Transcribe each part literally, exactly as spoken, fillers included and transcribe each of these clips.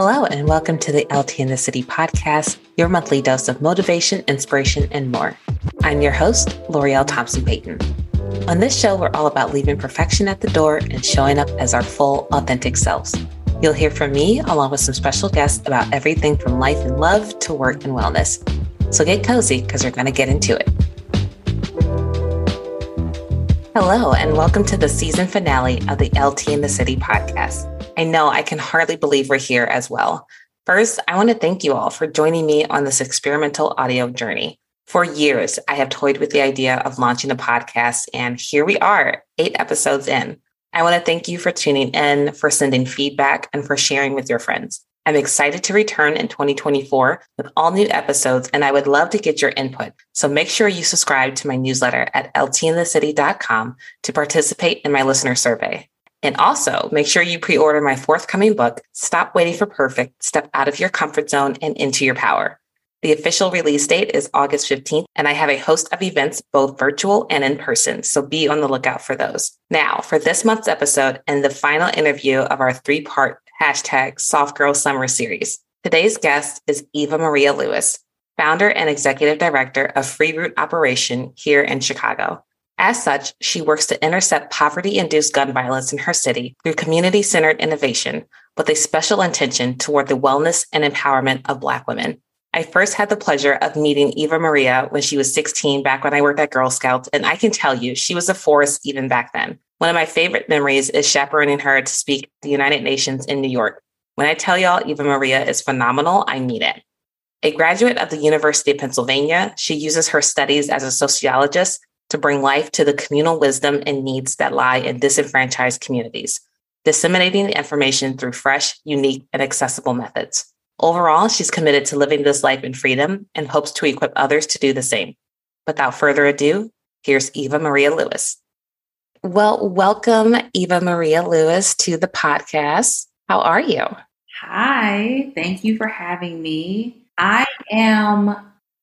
Hello, and welcome to the L T in the City podcast, your monthly dose of motivation, inspiration, and more. I'm your host, L'Oreal Thompson-Payton. On this show, we're all about leaving perfection at the door and showing up as our full, authentic selves. You'll hear from me, along with some special guests, about everything from life and love to work and wellness. So get cozy, because we're going to get into it. Hello, and welcome to the season finale of the L T in the City podcast. I know I can hardly believe we're here as well. First, I want to thank you all for joining me on this experimental audio journey. For years, I have toyed with the idea of launching a podcast, and here we are, eight episodes in. I want to thank you for tuning in, for sending feedback, and for sharing with your friends. I'm excited to return in twenty twenty-four with all new episodes, and I would love to get your input. So make sure you subscribe to my newsletter at L T in the city dot com to participate in my listener survey. And also, make sure you pre-order my forthcoming book, Stop Waiting for Perfect, Step Out of Your Comfort Zone and Into Your Power. The official release date is August fifteenth, and I have a host of events, both virtual and in person, so be on the lookout for those. Now, for this month's episode and the final interview of our three-part hashtag SoftGirlSummer series. Today's guest is Eva Maria Lewis, founder and executive director of Free Root Operation here in Chicago. As such, she works to intercept poverty-induced gun violence in her city through community-centered innovation with a special intention toward the wellness and empowerment of Black women. I first had the pleasure of meeting Eva Maria when she was sixteen back when I worked at Girl Scouts, and I can tell you she was a force even back then. One of my favorite memories is chaperoning her to speak at the United Nations in New York. When I tell y'all Eva Maria is phenomenal, I mean it. A graduate of the University of Pennsylvania, she uses her studies as a sociologist to bring life to the communal wisdom and needs that lie in disenfranchised communities, disseminating the information through fresh, unique, and accessible methods. Overall, she's committed to living this life in freedom and hopes to equip others to do the same. Without further ado, here's Eva Maria Lewis. Well, welcome, Eva Maria Lewis, to the podcast. How are you? Hi, thank you for having me. I am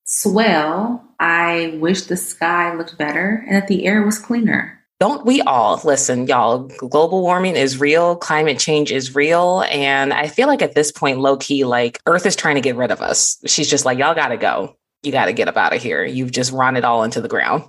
swell. I wish the sky looked better and that the air was cleaner. Don't we all? Listen, y'all, global warming is real. Climate change is real. And I feel like at this point, low key, like Earth is trying to get rid of us. She's just like, y'all got to go. You got to get up out of here. You've just run it all into the ground.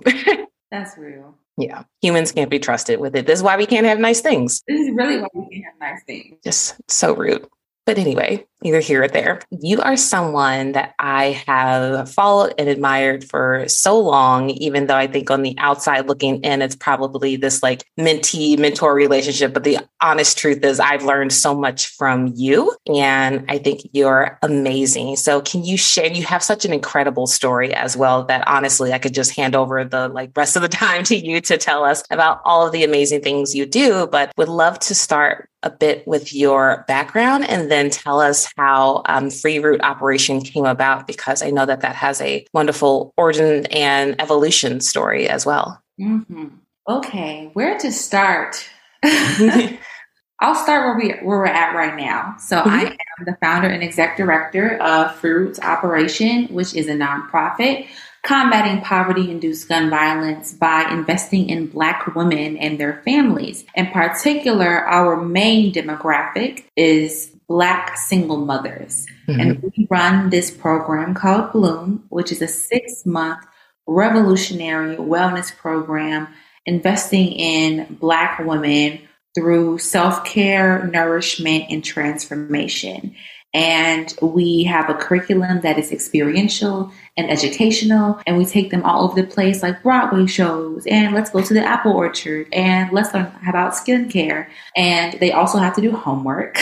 That's real. Yeah. Humans can't be trusted with it. This is why we can't have nice things. This is really why we can't have nice things. Just so rude. But anyway, either here or there, you are someone that I have followed and admired for so long, even though I think on the outside looking in, it's probably this like mentee-mentor relationship. But the honest truth is I've learned so much from you, and I think you're amazing. So can you share, you have such an incredible story as well that honestly, I could just hand over the like rest of the time to you to tell us about all of the amazing things you do, but would love to start a bit with your background and then tell us how um, Free Root Operation came about, because I know that that has a wonderful origin and evolution story as well. Mm-hmm. Okay. Where to start? I'll start where, we, where we're at right now. So mm-hmm. I am the founder and exec director of Free Root Operation, which is a nonprofit combating poverty-induced gun violence by investing in Black women and their families. In particular, our main demographic is Black single mothers. Mm-hmm. And we run this program called Bloom, which is a six-month revolutionary wellness program investing in Black women through self-care, nourishment, and transformation. And we have a curriculum that is experiential and educational, and we take them all over the place, like Broadway shows, and let's go to the apple orchard, and let's learn about skincare. And they also have to do homework.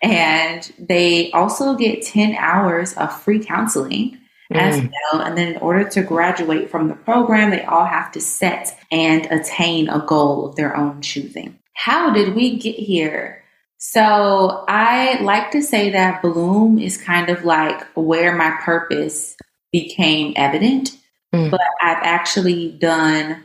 And they also get ten hours of free counseling mm. as well. And then in order to graduate from the program, they all have to set and attain a goal of their own choosing. How did we get here? So I like to say that Bloom is kind of like where my purpose became evident, mm. but I've actually done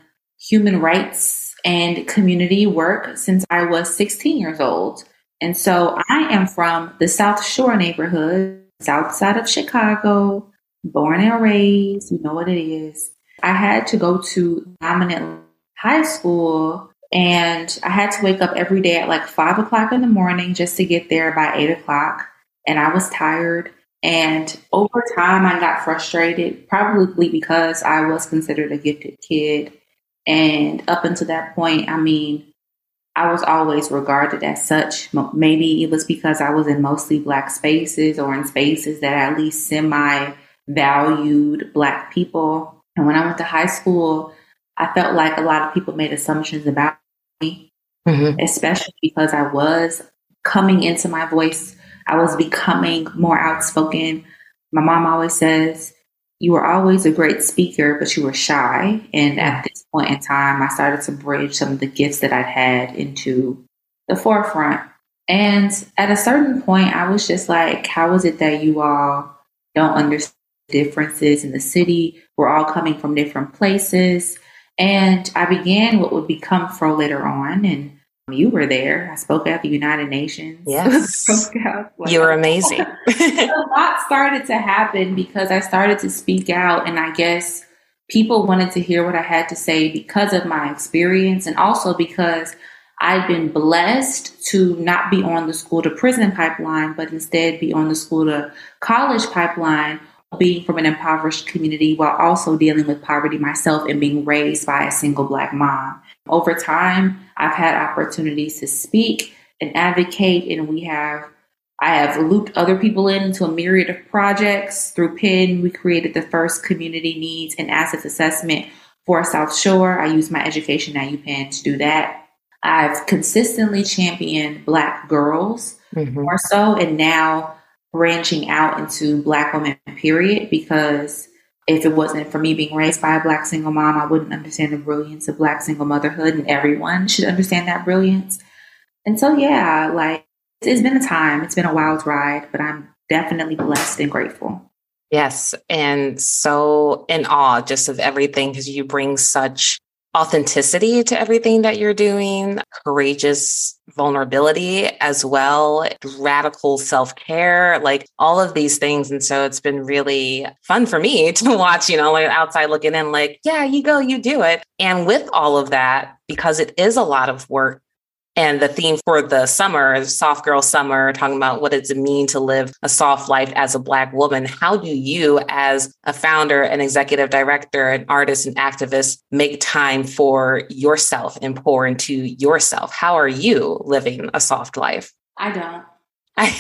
human rights and community work since I was sixteen years old. And so I am from the South Shore neighborhood, South Side of Chicago, born and raised, you know what it is. I had to go to Dominican high school, and I had to wake up every day at like five o'clock in the morning just to get there by eight o'clock. and I was tired. And over time, I got frustrated, probably because I was considered a gifted kid. And up until that point, I mean, I was always regarded as such. Maybe it was because I was in mostly Black spaces, or in spaces that at least semi-valued Black people. And when I went to high school, I felt like a lot of people made assumptions about me, mm-hmm. especially because I was coming into my voice. I was becoming more outspoken. My mom always says, you were always a great speaker, but you were shy. And at this point in time, I started to bridge some of the gifts that I'd had into the forefront. And at a certain point, I was just like, how is it that you all don't understand differences in the city? We're all coming from different places. And I began what would become F R O later on. And you were there. I spoke at the United Nations. Yes. Like, you were amazing. A lot started to happen because I started to speak out, and I guess people wanted to hear what I had to say because of my experience, and also because I'd been blessed to not be on the school to prison pipeline, but instead be on the school to college pipeline, being from an impoverished community while also dealing with poverty myself and being raised by a single Black mom. Over time, I've had opportunities to speak and advocate, and we have, I have looped other people into a myriad of projects. Through Penn, we created the first community needs and assets assessment for South Shore. I used my education at UPenn to do that. I've consistently championed Black girls mm-hmm. more so, and now branching out into Black women, period, because if it wasn't for me being raised by a Black single mom, I wouldn't understand the brilliance of Black single motherhood, and everyone should understand that brilliance. And so, yeah, like it's been a time, it's been a wild ride, but I'm definitely blessed and grateful. Yes. And so in awe just of everything, because you bring such authenticity to everything that you're doing, courageous vulnerability as well, radical self-care, like all of these things. And so it's been really fun for me to watch, you know, like outside looking in, like, yeah, you go, you do it. And with all of that, because it is a lot of work, and the theme for the summer is Soft Girl Summer, talking about what does it mean to live a soft life as a Black woman. How do you, as a founder, an executive director, an artist, an activist, make time for yourself and pour into yourself? How are you living a soft life? I don't. I,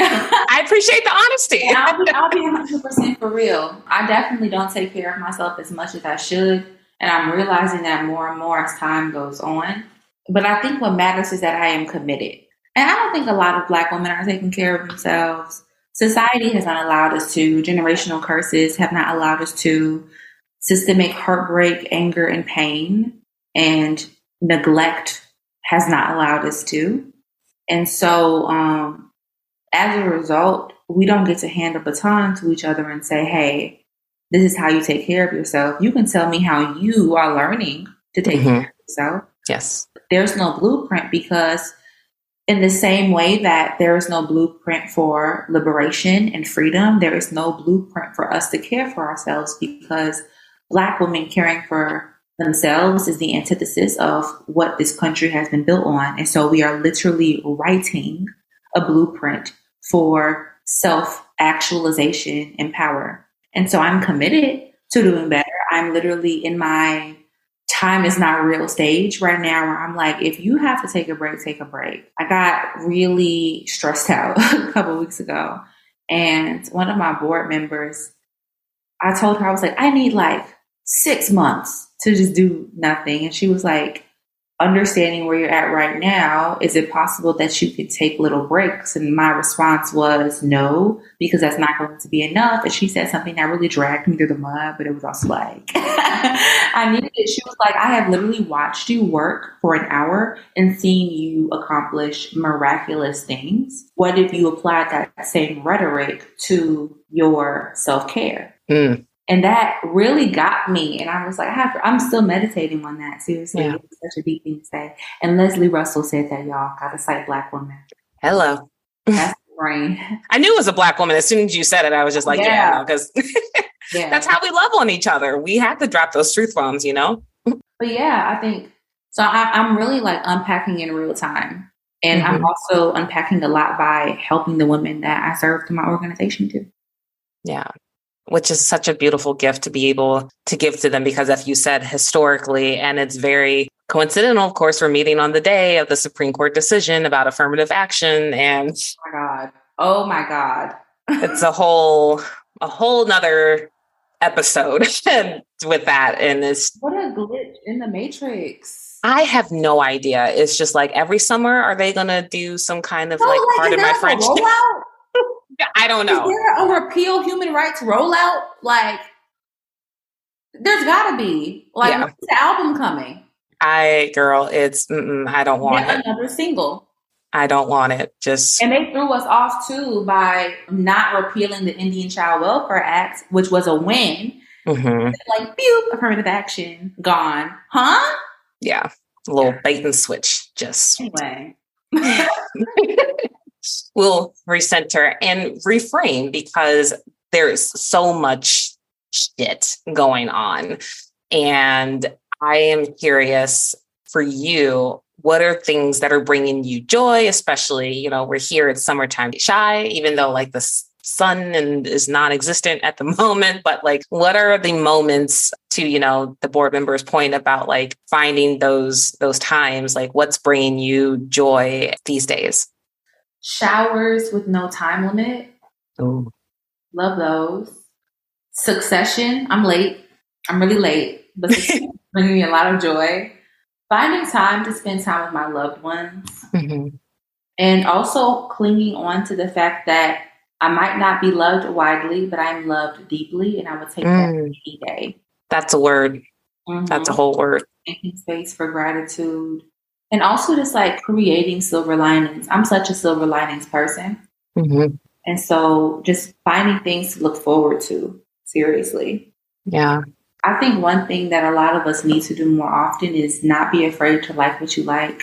I appreciate the honesty. And I'll be, I'll be one hundred percent for real. I definitely don't take care of myself as much as I should. And I'm realizing that more and more as time goes on. But I think what matters is that I am committed. And I don't think a lot of Black women are taking care of themselves. Society has not allowed us to. Generational curses have not allowed us to. Systemic heartbreak, anger, and pain and neglect has not allowed us to. And so um, as a result, we don't get to hand a baton to each other and say, hey, this is how you take care of yourself. You can tell me how you are learning to take mm-hmm. care of yourself. Yes. There's no blueprint, because in the same way that there is no blueprint for liberation and freedom, there is no blueprint for us to care for ourselves, because Black women caring for themselves is the antithesis of what this country has been built on. And so we are literally writing a blueprint for self-actualization and power. And so I'm committed to doing better. I'm literally in my time is not real stage right now, where I'm like, if you have to take a break, take a break. I got really stressed out a couple of weeks ago. And one of my board members, I told her, I was like, I need like six months to just do nothing. And she was like, understanding where you're at right now, is it possible that you could take little breaks? And my response was no, because that's not going to be enough. And she said something that really dragged me through the mud, but it was also like, I needed it. She was like, I have literally watched you work for an hour and seen you accomplish miraculous things. What if you applied that same rhetoric to your self-care? Mm. And that really got me. And I was like, I have to, I'm still meditating on that. Seriously, yeah. It was such a deep thing to say. And Leslie Russell said that, y'all. Gotta cite Black women. Hello. That's the brain. I knew it was a Black woman. As soon as you said it, I was just like, yeah, because yeah, no, yeah. That's how we love on each other. We had to drop those truth bombs, you know? But yeah, I think, so I, I'm really like unpacking in real time. And mm-hmm. I'm also unpacking a lot by helping the women that I serve through my organization too. Yeah. Which is such a beautiful gift to be able to give to them, because as you said, historically, and it's very coincidental, of course, we're meeting on the day of the Supreme Court decision about affirmative action. And oh my God. Oh my God. It's a whole, a whole nother episode with that. And it's what a glitch in the matrix. I have no idea. It's just like every summer, are they going to do some kind of no, like, like part of my French? I don't know. Is there a repeal human rights rollout? Like, there's got to be. Like, yeah. When's the album coming? I, girl, it's, mm-mm, I don't want That's it. Another single. I don't want it. Just. And they threw us off too by not repealing the Indian Child Welfare Act, which was a win. Mm-hmm. Like, phew, affirmative action, gone. Huh? Yeah, a little bait and switch. Just anyway, we'll recenter and reframe, because there's so much shit going on. And I am curious for you, what are things that are bringing you joy? Especially, you know, we're here at summertime shy, even though like the sun and is non-existent at the moment, but like, what are the moments to, you know, the board member's point about like finding those, those times, like what's bringing you joy these days? Showers with no time limit. Oh, love those. Succession. I'm late. I'm really late, but it's bringing me a lot of joy. Finding time to spend time with my loved ones, mm-hmm. and also clinging on to the fact that I might not be loved widely, but I'm loved deeply, and I would take mm. that any day. That's a word. Mm-hmm. That's a whole word. Making space for gratitude. And also just like creating silver linings. I'm such a silver linings person. Mm-hmm. And so just finding things to look forward to, seriously. Yeah. I think one thing that a lot of us need to do more often is not be afraid to like what you like.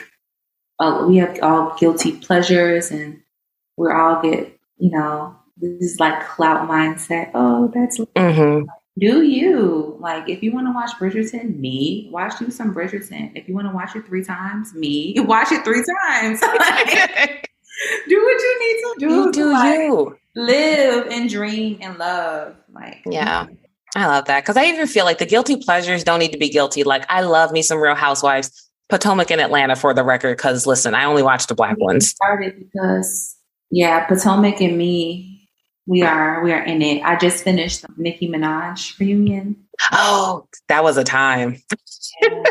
Uh, we have all guilty pleasures, and we're all get... You know, this is like clout mindset. Oh, that's mm-hmm. do you like if you want to watch Bridgerton, me watch you some Bridgerton. If you want to watch it three times, me watch it three times. Like, do what you need to do. You do like, you live and dream and love. Like, yeah, I love that, because I even feel like the guilty pleasures don't need to be guilty. Like, I love me some Real Housewives Potomac and Atlanta, for the record. Because listen, I only watch the black ones. Started because. Yeah, Potomac and me, we are we are in it. I just finished the Nicki Minaj reunion. Oh, that was a time. Yeah,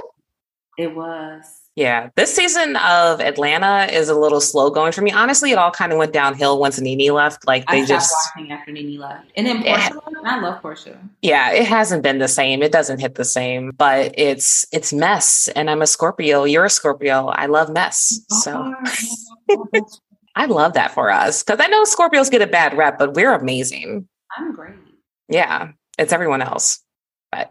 it was. Yeah, this season of Atlanta is a little slow going for me. Honestly, it all kind of went downhill once NeNe left. Like they I just watching after NeNe left, and then Portia. It, I love Portia. Yeah, it hasn't been the same. It doesn't hit the same, but it's it's mess. And I'm a Scorpio. You're a Scorpio. I love mess. So. I love that for us, because I know Scorpios get a bad rep, but we're amazing. I'm great. Yeah. It's everyone else. But,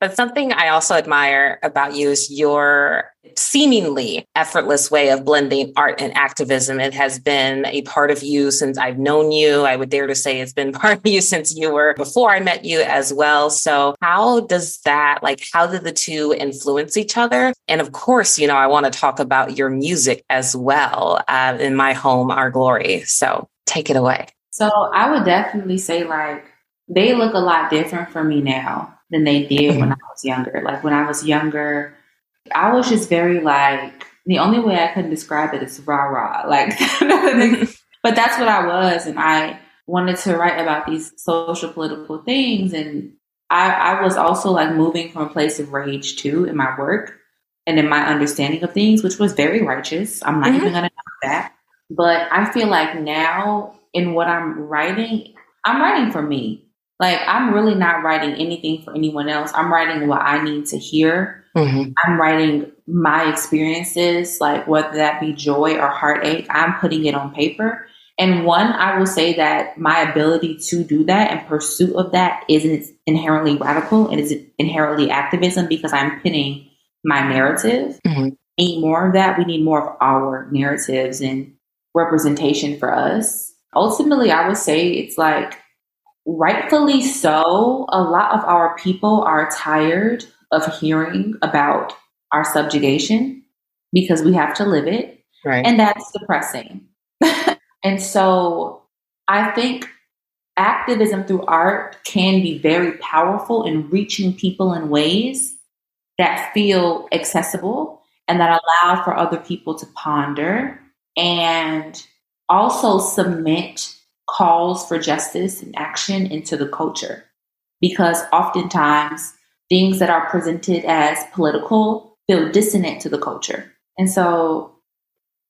but something I also admire about you is your seemingly effortless way of blending art and activism. It has been a part of you since I've known you. I would dare to say it's been part of you since you were before I met you as well. So how does that, like, how do the two influence each other? And of course, you know, I want to talk about your music as well, uh, in my home, Our Glory. So take it away. So I would definitely say, like, they look a lot different for me now than they did when I was younger. Like when I was younger, I was just very like, the only way I could describe it is rah-rah. Like, but that's what I was. And I wanted to write about these social political things. And I, I was also like moving from a place of rage too in my work and in my understanding of things, which was very righteous. I'm not mm-hmm. even going to knock that. But I feel like now in what I'm writing, I'm writing for me. Like, I'm really not writing anything for anyone else. I'm writing what I need to hear. Mm-hmm. I'm writing my experiences, like whether that be joy or heartache, I'm putting it on paper. And one, I will say that my ability to do that and pursuit of that isn't inherently radical. It is inherently activism, because I'm pinning my narrative. Mm-hmm. We need more of that. We need more of our narratives and representation for us. Ultimately, I would say it's like, rightfully so, a lot of our people are tired of hearing about our subjugation. because we have to live it. Right. And that's depressing. And so I think activism through art can be very powerful in reaching people in ways that feel accessible and that allow for other people to ponder and also cement calls for justice and action into the culture. Because oftentimes things that are presented as political feel dissonant to the culture. And so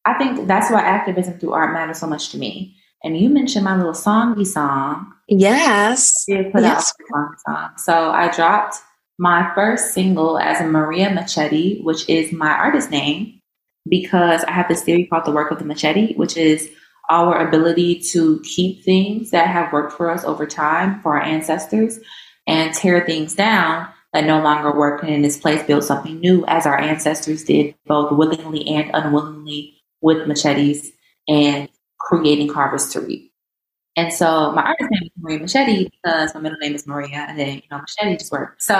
I think that's why activism through art matters so much to me. And you mentioned my little songy song. Yes. I did put yes. out a song. So I dropped my first single as Maria Machete, which is my artist name, because I have this theory called the work of the machete, which is our ability to keep things that have worked for us over time, for our ancestors, and tear things down that no longer work, and in this place build something new, as our ancestors did both willingly and unwillingly with machetes and creating carvers to reap. And so my artist name is Maria Machete because my middle name is Maria, and then, you know, machete just worked. So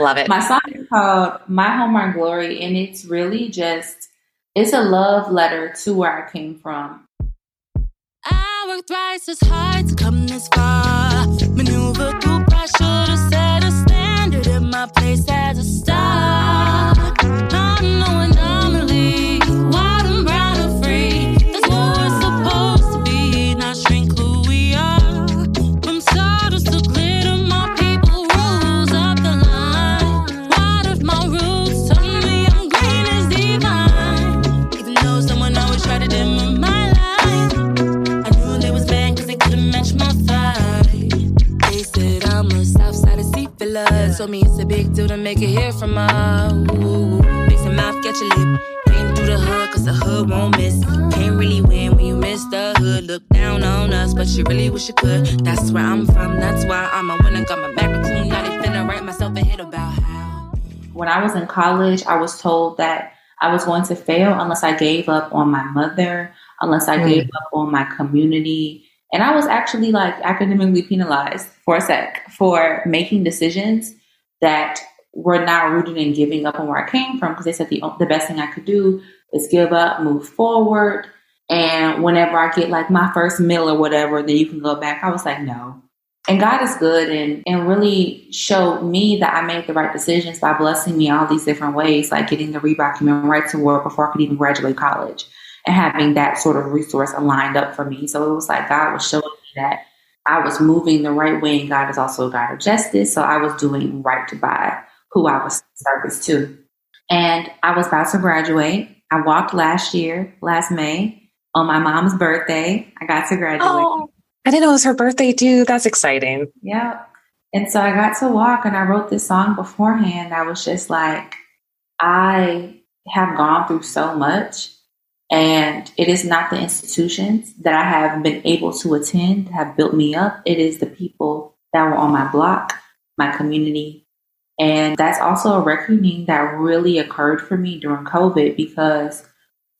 love it. My song is called My Home Our Glory, and it's really just, it's a love letter to where I came from. I worked twice as hard to come this far, maneuver through pressure to set a standard in my place as a star. Not knowing anomaly, wild and proud and free, that's what we're supposed to be, not shrink who we are. From stardust to glitter, my people rules up the line. What if my roots told me I'm green as divine? Even though someone always tried to dim my so me it's a big deal to make it here from all. Mix your mouth, get your lip. Paint through the hood, cause the hood won't miss. Can't really win when you miss the hood. Look down on us, but you really wish you could. That's where I'm from, that's why I'm a winner. Got my back cocoon, now they finna write myself a hit about how. When I was in college, I was told that I was going to fail unless I gave up on my mother, unless I mm. gave up on my community. And I was actually like academically penalized for a sec for making decisions that were not rooted in giving up on where I came from, because they said the, the best thing I could do is give up, move forward. And whenever I get like my first meal or whatever, then you can go back. I was like, no. And God is good and, and really showed me that I made the right decisions by blessing me all these different ways, like getting the Reebok Human Rights Award before I could even graduate college. And having that sort of resource aligned up for me. So it was like God was showing me that I was moving the right way, and God is also a God of justice. So I was doing right by who I was service to. And I was about to graduate. I walked last year, last May, on my mom's birthday. I got to graduate. Oh, I didn't know it was her birthday too. That's exciting. Yeah. And so I got to walk, and I wrote this song beforehand. I was just like, I have gone through so much. And it is not the institutions that I have been able to attend that have built me up. It is the people that were on my block, my community. And that's also a reckoning that really occurred for me during COVID, because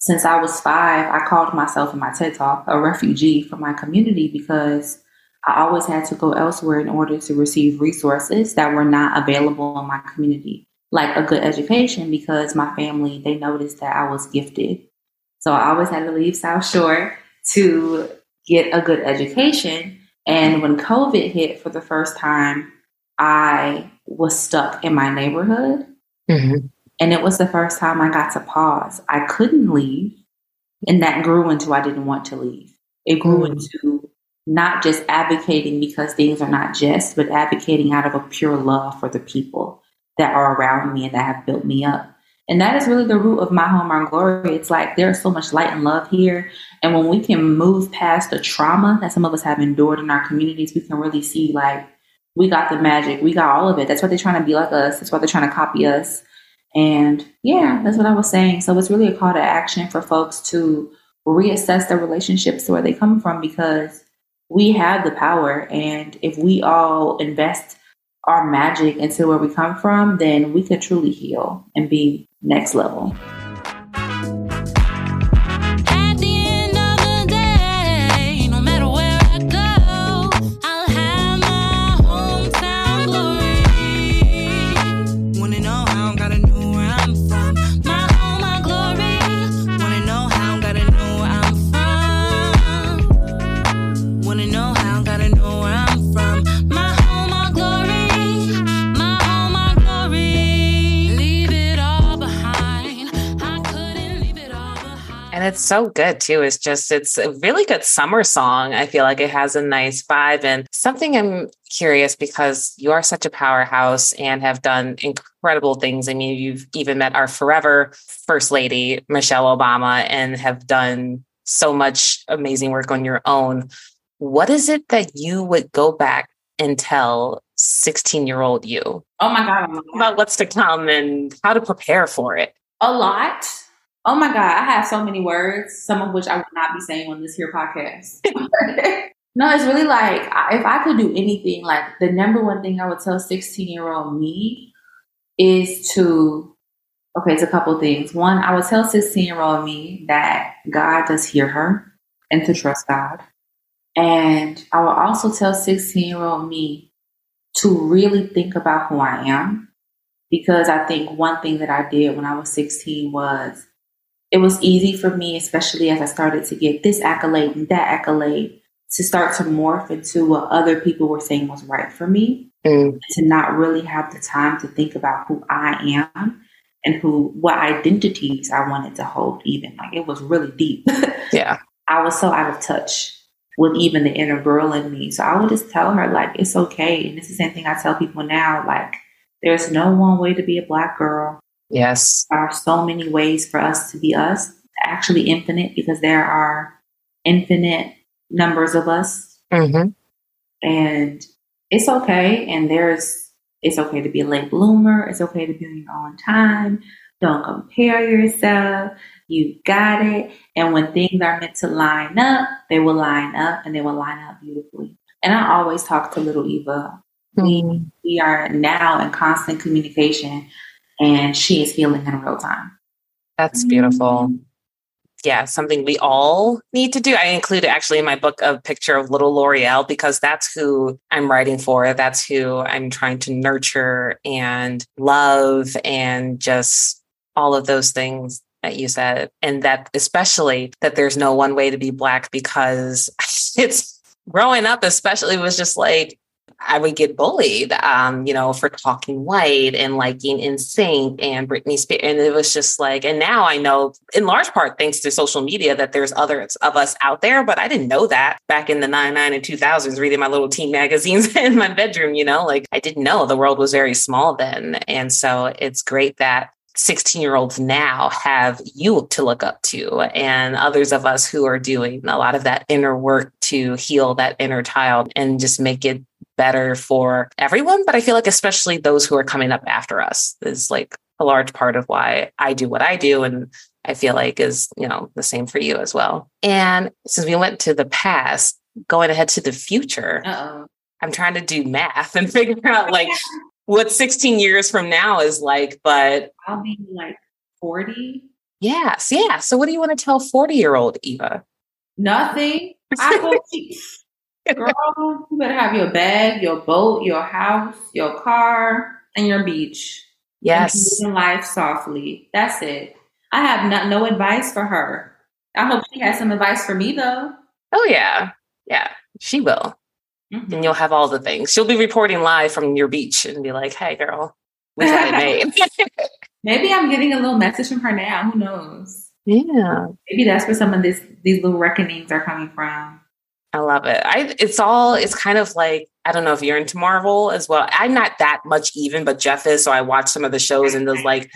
since I was five, I called myself in my TED Talk a refugee from my community, because I always had to go elsewhere in order to receive resources that were not available in my community, like a good education, because my family, they noticed that I was gifted. So I always had to leave South Shore to get a good education. And when COVID hit for the first time, I was stuck in my neighborhood. Mm-hmm. And it was the first time I got to pause. I couldn't leave. And that grew into I didn't want to leave. It grew mm-hmm. into not just advocating because things are not just, but advocating out of a pure love for the people that are around me and that have built me up. And that is really the root of My Home, Our Glory. It's like there's so much light and love here. And when we can move past the trauma that some of us have endured in our communities, we can really see like we got the magic. We got all of it. That's why they're trying to be like us. That's why they're trying to copy us. And yeah, that's what I was saying. So it's really a call to action for folks to reassess their relationships to where they come from, because we have the power. And if we all invest our magic into where we come from, then we could truly heal and be next level. At the end of the day, no matter where I go, I'll have my hometown glory. Wanna know how I gotta know where I'm from? My home, my glory. And it's so good too. It's just, it's a really good summer song. I feel like it has a nice vibe. And something I'm curious, because you are such a powerhouse and have done incredible things. I mean, you've even met our forever First Lady, Michelle Obama, and have done so much amazing work on your own. What is it that you would go back and tell sixteen-year-old you? Oh my God. Oh my God. About what's to come and how to prepare for it. A lot. Oh my God, I have so many words, some of which I would not be saying on this here podcast. No, it's really like, if I could do anything, like the number one thing I would tell sixteen-year-old me is to, okay, it's a couple things. One, I would tell sixteen-year-old me that God does hear her and to trust God. And I would also tell sixteen-year-old me to really think about who I am, because I think one thing that I did when I was sixteen was, it was easy for me, especially as I started to get this accolade and that accolade, to start to morph into what other people were saying was right for me, mm. to not really have the time to think about who I am and who, what identities I wanted to hold even. Like, it was really deep. Yeah. I was so out of touch with even the inner girl in me. So I would just tell her, like, it's okay. And it's the same thing I tell people now, like, there's no one way to be a Black girl. Yes. There are so many ways for us to be us, actually infinite, because there are infinite numbers of us. Mm-hmm. And it's okay. And there's, it's okay to be a late bloomer. It's okay to be on your own time. Don't compare yourself. You got it. And when things are meant to line up, they will line up, and they will line up beautifully. And I always talk to little Eva. Mm-hmm. We, we are now in constant communication, and she is healing in real time. That's beautiful. Yeah, something we all need to do. I included actually in my book a picture of little L'Oreal, because that's who I'm writing for. That's who I'm trying to nurture and love, and just all of those things that you said. And that especially that there's no one way to be Black, because it's growing up, especially, was just like, I would get bullied, um, you know, for talking white and liking NSYNC and Britney Spears. And it was just like, and now I know, in large part, thanks to social media, that there's others of us out there, but I didn't know that back in the ninety-nine and two thousands, reading my little teen magazines in my bedroom, you know, like, I didn't know the world was very small then. And so it's great that sixteen-year-olds now have you to look up to, and others of us who are doing a lot of that inner work to heal that inner child and just make it better for everyone. But I feel like especially those who are coming up after us is like a large part of why I do what I do. And I feel like is, you know, the same for you as well. And since we went to the past, going ahead to the future, Uh-oh. I'm trying to do math and figure out like what sixteen years from now is like, but I'll be like forty. Yes. Yeah. So what do you want to tell forty year old Eva? Nothing. I will Girl, you better have your bag, your boat, your house, your car, and your beach. Yes. And live life softly. That's it. I have not, no advice for her. I hope she has some advice for me, though. Oh, yeah. Yeah, she will. Mm-hmm. And you'll have all the things. She'll be reporting live from your beach and be like, hey, girl, we got it made. Maybe I'm getting a little message from her now. Who knows? Yeah. Maybe that's where some of this, these little reckonings are coming from. I love it. I, it's all, it's kind of like, I don't know if you're into Marvel as well. I'm not that much even, but Jeff is. So I watch some of the shows and those like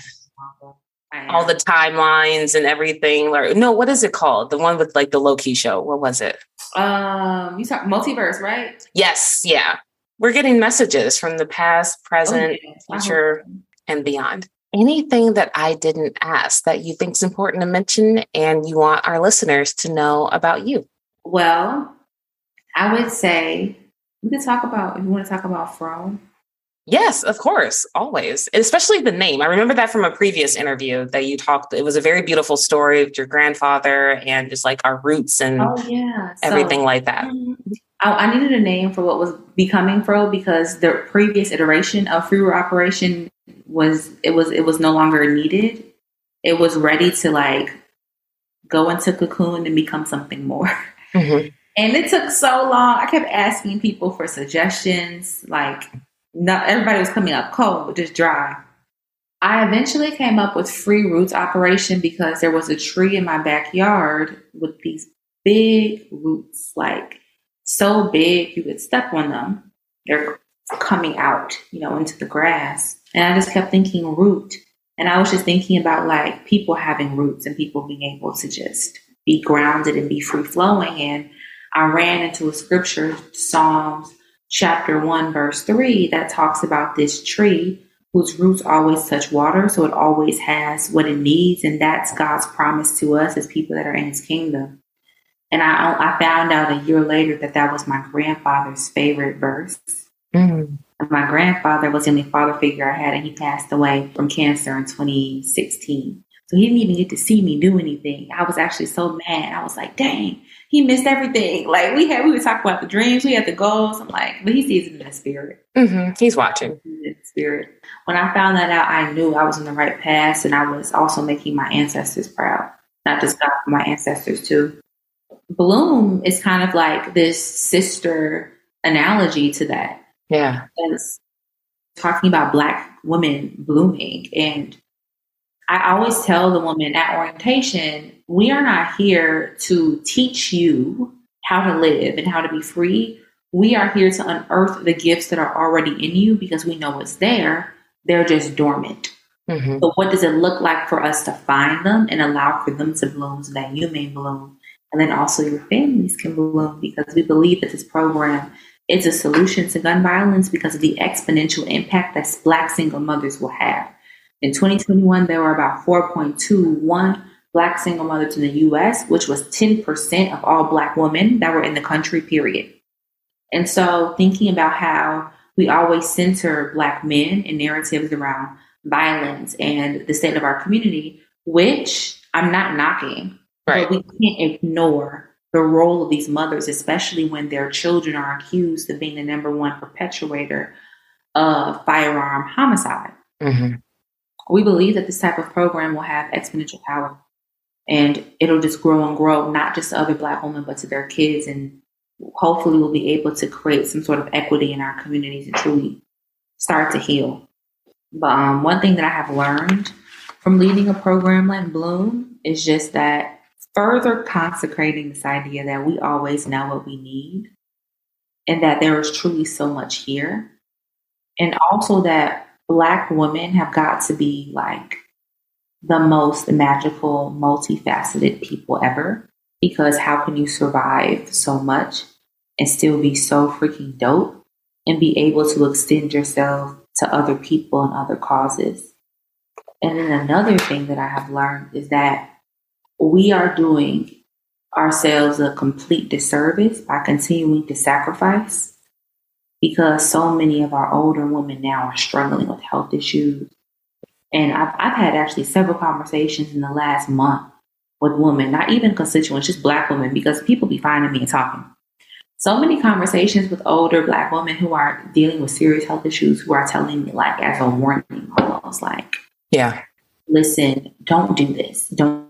all the timelines and everything. Or, no, what is it called? The one with like the Loki show. What was it? Um, you talk Multiverse, right? Yes. Yeah. We're getting messages from the past, present, oh, yeah. future, and beyond. Anything that I didn't ask that you think is important to mention and you want our listeners to know about you? Well, I would say we could talk about, if you want to talk about Fro. Yes, of course. Always. Especially the name. I remember that from a previous interview that you talked. It was a very beautiful story of your grandfather and just like our roots and oh, yeah. everything so, like that. I, I needed a name for what was becoming Fro, because the previous iteration of Free Root Operation was, it was, it was no longer needed. It was ready to like go into cocoon and become something more. Mm-hmm. And it took so long. I kept asking people for suggestions. Like, not everybody was coming up cold, just dry. I eventually came up with Free Root Operation because there was a tree in my backyard with these big roots, like so big you could step on them. They're coming out, you know, into the grass. And I just kept thinking root. And I was just thinking about like people having roots and people being able to just be grounded and be free flowing. And I ran into a scripture, Psalms chapter one, verse three, that talks about this tree whose roots always touch water, so it always has what it needs. And that's God's promise to us as people that are in his kingdom. And I, I found out a year later that that was my grandfather's favorite verse. Mm. My grandfather was the only father figure I had, and he passed away from cancer in twenty sixteen. So he didn't even get to see me do anything. I was actually so mad. I was like, dang, he missed everything. Like we had, we would talk about the dreams, we had the goals. I'm like, but he sees it in the spirit. Mm-hmm. He's watching. In the spirit. When I found that out, I knew I was on the right path, and I was also making my ancestors proud. Not just God, but my ancestors too. Bloom is kind of like this sister analogy to that. Yeah. Because talking about Black women blooming, and I always tell the woman at orientation, we are not here to teach you how to live and how to be free. We are here to unearth the gifts that are already in you because we know it's there. They're just dormant. Mm-hmm. But what does it look like for us to find them and allow for them to bloom so that you may bloom? And then also your families can bloom, because we believe that this program is a solution to gun violence because of the exponential impact that Black single mothers will have. In twenty twenty-one, there were about four point two one Black single mothers in the U S, which was ten percent of all Black women that were in the country, period. And so thinking about how we always center Black men in narratives around violence and the state of our community, which I'm not knocking, right, but we can't ignore the role of these mothers, especially when their children are accused of being the number one perpetuator of firearm homicide. Mm-hmm. We believe that this type of program will have exponential power, and it'll just grow and grow, not just to other Black women, but to their kids. And hopefully we'll be able to create some sort of equity in our communities and truly start to heal. But um, one thing that I have learned from leading a program like Bloom is just that further consecrating this idea that we always know what we need and that there is truly so much here. And also that Black women have got to be like the most magical, multifaceted people ever, because how can you survive so much and still be so freaking dope and be able to extend yourself to other people and other causes? And then another thing that I have learned is that we are doing ourselves a complete disservice by continuing to sacrifice, because so many of our older women now are struggling with health issues. And I've, I've had actually several conversations in the last month with women, not even constituents, just Black women, because people be finding me and talking. So many conversations with older Black women who are dealing with serious health issues, who are telling me like as a warning, almost like, yeah, listen, don't do this. Don't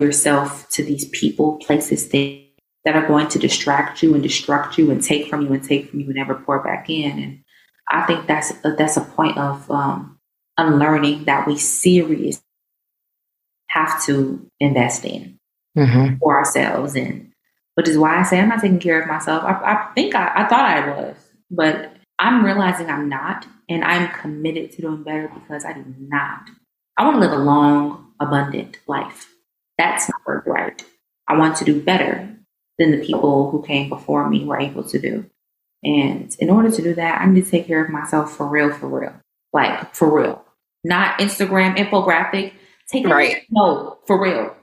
do yourself to these people, places, things that are going to distract you and destruct you and take from you and take from you and never pour back in. And I think that's a, that's a point of um, unlearning that we seriously have to invest in mm-hmm. for ourselves. And which is why I say I'm not taking care of myself. I, I think I, I thought I was, but I'm realizing I'm not. And I'm committed to doing better because I do not. I want to live a long, abundant life. That's my word, right? I want to do better than the people who came before me were able to do. And in order to do that, I need to take care of myself for real, for real. Like, for real. Not Instagram infographic. Take care right. of No, for real.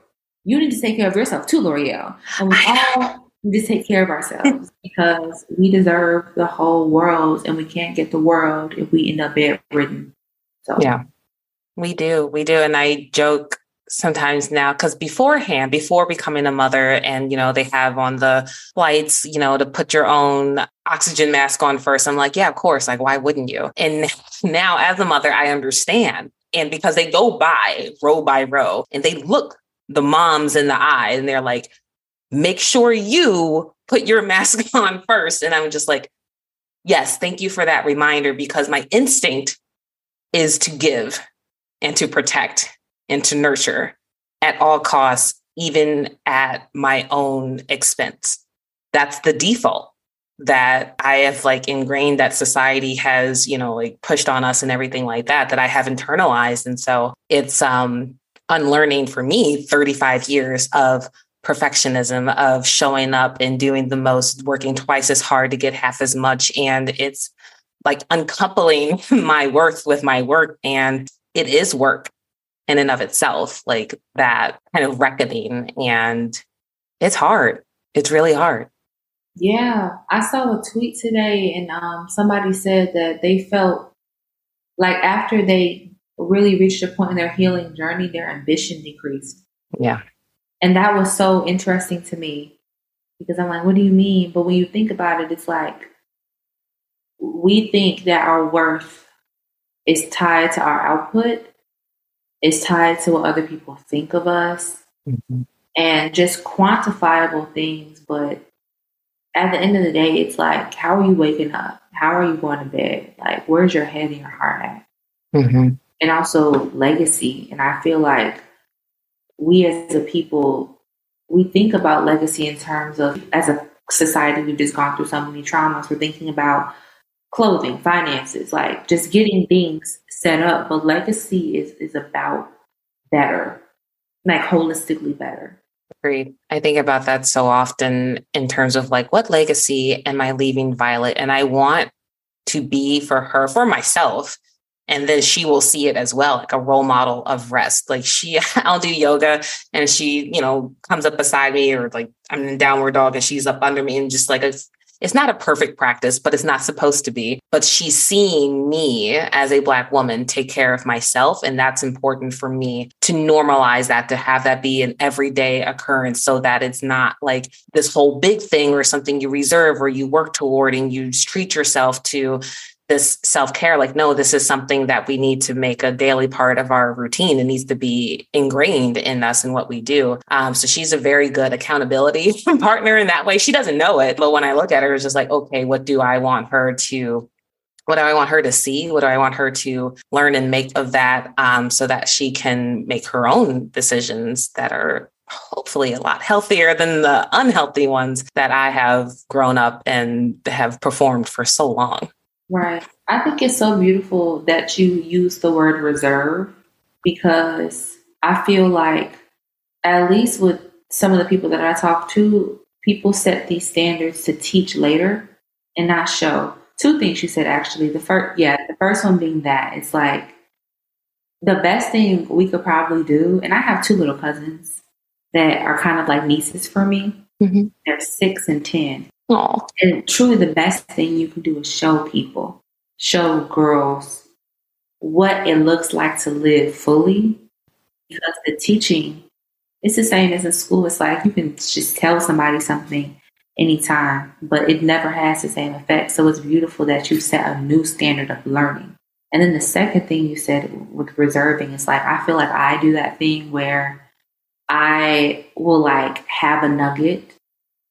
You need to take care of yourself too, L'Oreal. And we all need to take care of ourselves because we deserve the whole world, and we can't get the world if we end up bedridden. So yeah, we do. We do. And I joke sometimes now, because beforehand, before becoming a mother, and, you know, they have on the lights, you know, to put your own oxygen mask on first. I'm like, yeah, of course. Like, why wouldn't you? And now as a mother, I understand. And because they go by row by row and they look the moms in the eye and they're like, make sure you put your mask on first. And I'm just like, yes, thank you for that reminder, because my instinct is to give and to protect and to nurture at all costs, even at my own expense. That's the default that I have like ingrained that society has, you know, like pushed on us and everything like that, that I have internalized. And so it's um, unlearning for me thirty-five years of perfectionism, of showing up and doing the most, working twice as hard to get half as much. And it's like uncoupling my worth with my work. And it is work in and of itself, like that kind of reckoning. And it's hard. It's really hard. Yeah, I saw a tweet today and um, somebody said that they felt like after they really reached a point in their healing journey, their ambition decreased. Yeah. And that was so interesting to me because I'm like, what do you mean? But when you think about it, it's like we think that our worth is tied to our output. It's tied to what other people think of us mm-hmm. and just quantifiable things. But at the end of the day, it's like, how are you waking up? How are you going to bed? Like, where's your head and your heart at? Mm-hmm. And also legacy. And I feel like we as a people, we think about legacy in terms of, as a society, we've just gone through so many traumas. We're thinking about clothing, finances, like just getting things set up. But legacy is, is about better, like holistically better. Agreed. I think about that so often in terms of like, what legacy am I leaving Violet? And I want to be for her, for myself. And then she will see it as well, like a role model of rest. Like she, I'll do yoga and she, you know, comes up beside me or like I'm in downward dog and she's up under me and just like, a, it's not a perfect practice, but it's not supposed to be. But she's seeing me as a Black woman take care of myself. And that's important for me to normalize that, to have that be an everyday occurrence so that it's not like this whole big thing or something you reserve or you work toward and you treat yourself to this self-care. Like, no, this is something that we need to make a daily part of our routine. It needs to be ingrained in us and what we do. Um, so she's a very good accountability partner in that way. She doesn't know it. But when I look at her, it's just like, okay, what do I want her to, what do I want her to see? What do I want her to learn and make of that um, so that she can make her own decisions that are hopefully a lot healthier than the unhealthy ones that I have grown up and have performed for so long. Right. I think it's so beautiful that you use the word reserve because I feel like, at least with some of the people that I talk to, people set these standards to teach later and not show. Two things you said, actually. The first, yeah, the first one being that it's like the best thing we could probably do. And I have two little cousins that are kind of like nieces for me. Mm-hmm. They're six and ten. Aww. And truly the best thing you can do is show people, show girls what it looks like to live fully. Because the teaching, it's the same as in school. It's like you can just tell somebody something anytime, but it never has the same effect. So it's beautiful that you set a new standard of learning. And then the second thing you said with reserving is like, I feel like I do that thing where I will like have a nugget.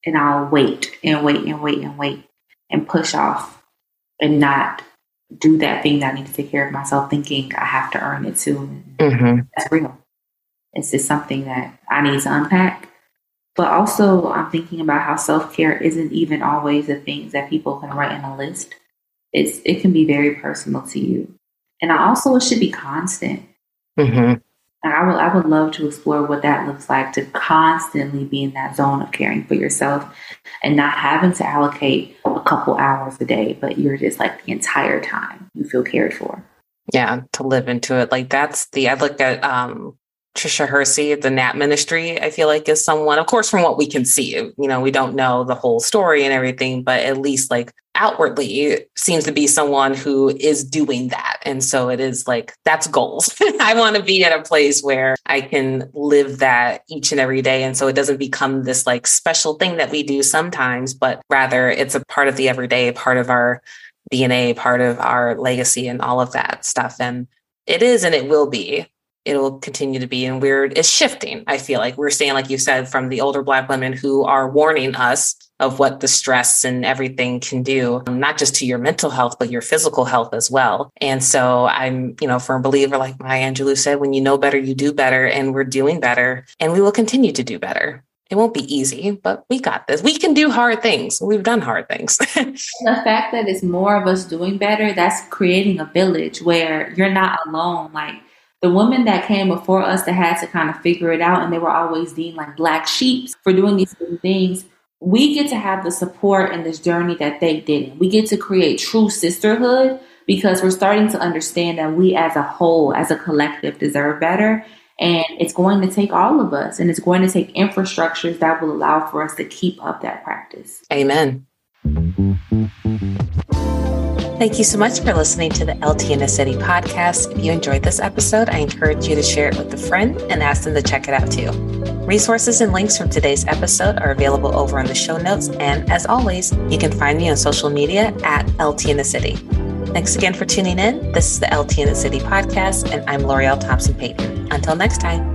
And I'll wait and wait and wait and wait and push off and not do that thing that I need to take care of myself, thinking I have to earn it too. Mm-hmm. That's real. It's just something that I need to unpack. But also I'm thinking about how self-care isn't even always the things that people can write in a list. It's It can be very personal to you. And I also, it should be constant. Mm-hmm. And I would, I would love to explore what that looks like to constantly be in that zone of caring for yourself and not having to allocate a couple hours a day, but you're just like the entire time you feel cared for. Yeah, to live into it. Like that's the, I look at um, Trisha Hersey at the Nap Ministry, I feel like is someone, of course, from what we can see, you know, we don't know the whole story and everything, but at least like outwardly seems to be someone who is doing that. And so it is like, that's goals. I want to be at a place where I can live that each and every day. And so it doesn't become this like special thing that we do sometimes, but rather it's a part of the everyday, part of our D N A, part of our legacy and all of that stuff. And it is, and it will be it'll continue to be. And we're, it's shifting. I feel like we're seeing, like you said, from the older Black women who are warning us of what the stress and everything can do, not just to your mental health, but your physical health as well. And so I'm, you know, for a believer, like Maya Angelou said, when you know better, you do better, and we're doing better, and we will continue to do better. It won't be easy, but we got this. We can do hard things. We've done hard things. The fact that it's more of us doing better, that's creating a village where you're not alone. Like the women that came before us that had to kind of figure it out, and they were always deemed like black sheep for doing these things. We get to have the support in this journey that they didn't. We get to create true sisterhood because we're starting to understand that we as a whole, as a collective, deserve better. And it's going to take all of us, and it's going to take infrastructures that will allow for us to keep up that practice. Amen. Thank you so much for listening to the L T in the City podcast. If you enjoyed this episode, I encourage you to share it with a friend and ask them to check it out too. Resources and links from today's episode are available over on the show notes. And as always, you can find me on social media at L T in the City. Thanks again for tuning in. This is the L T in the City podcast, and I'm L'Oreal Thompson-Payton. Until next time.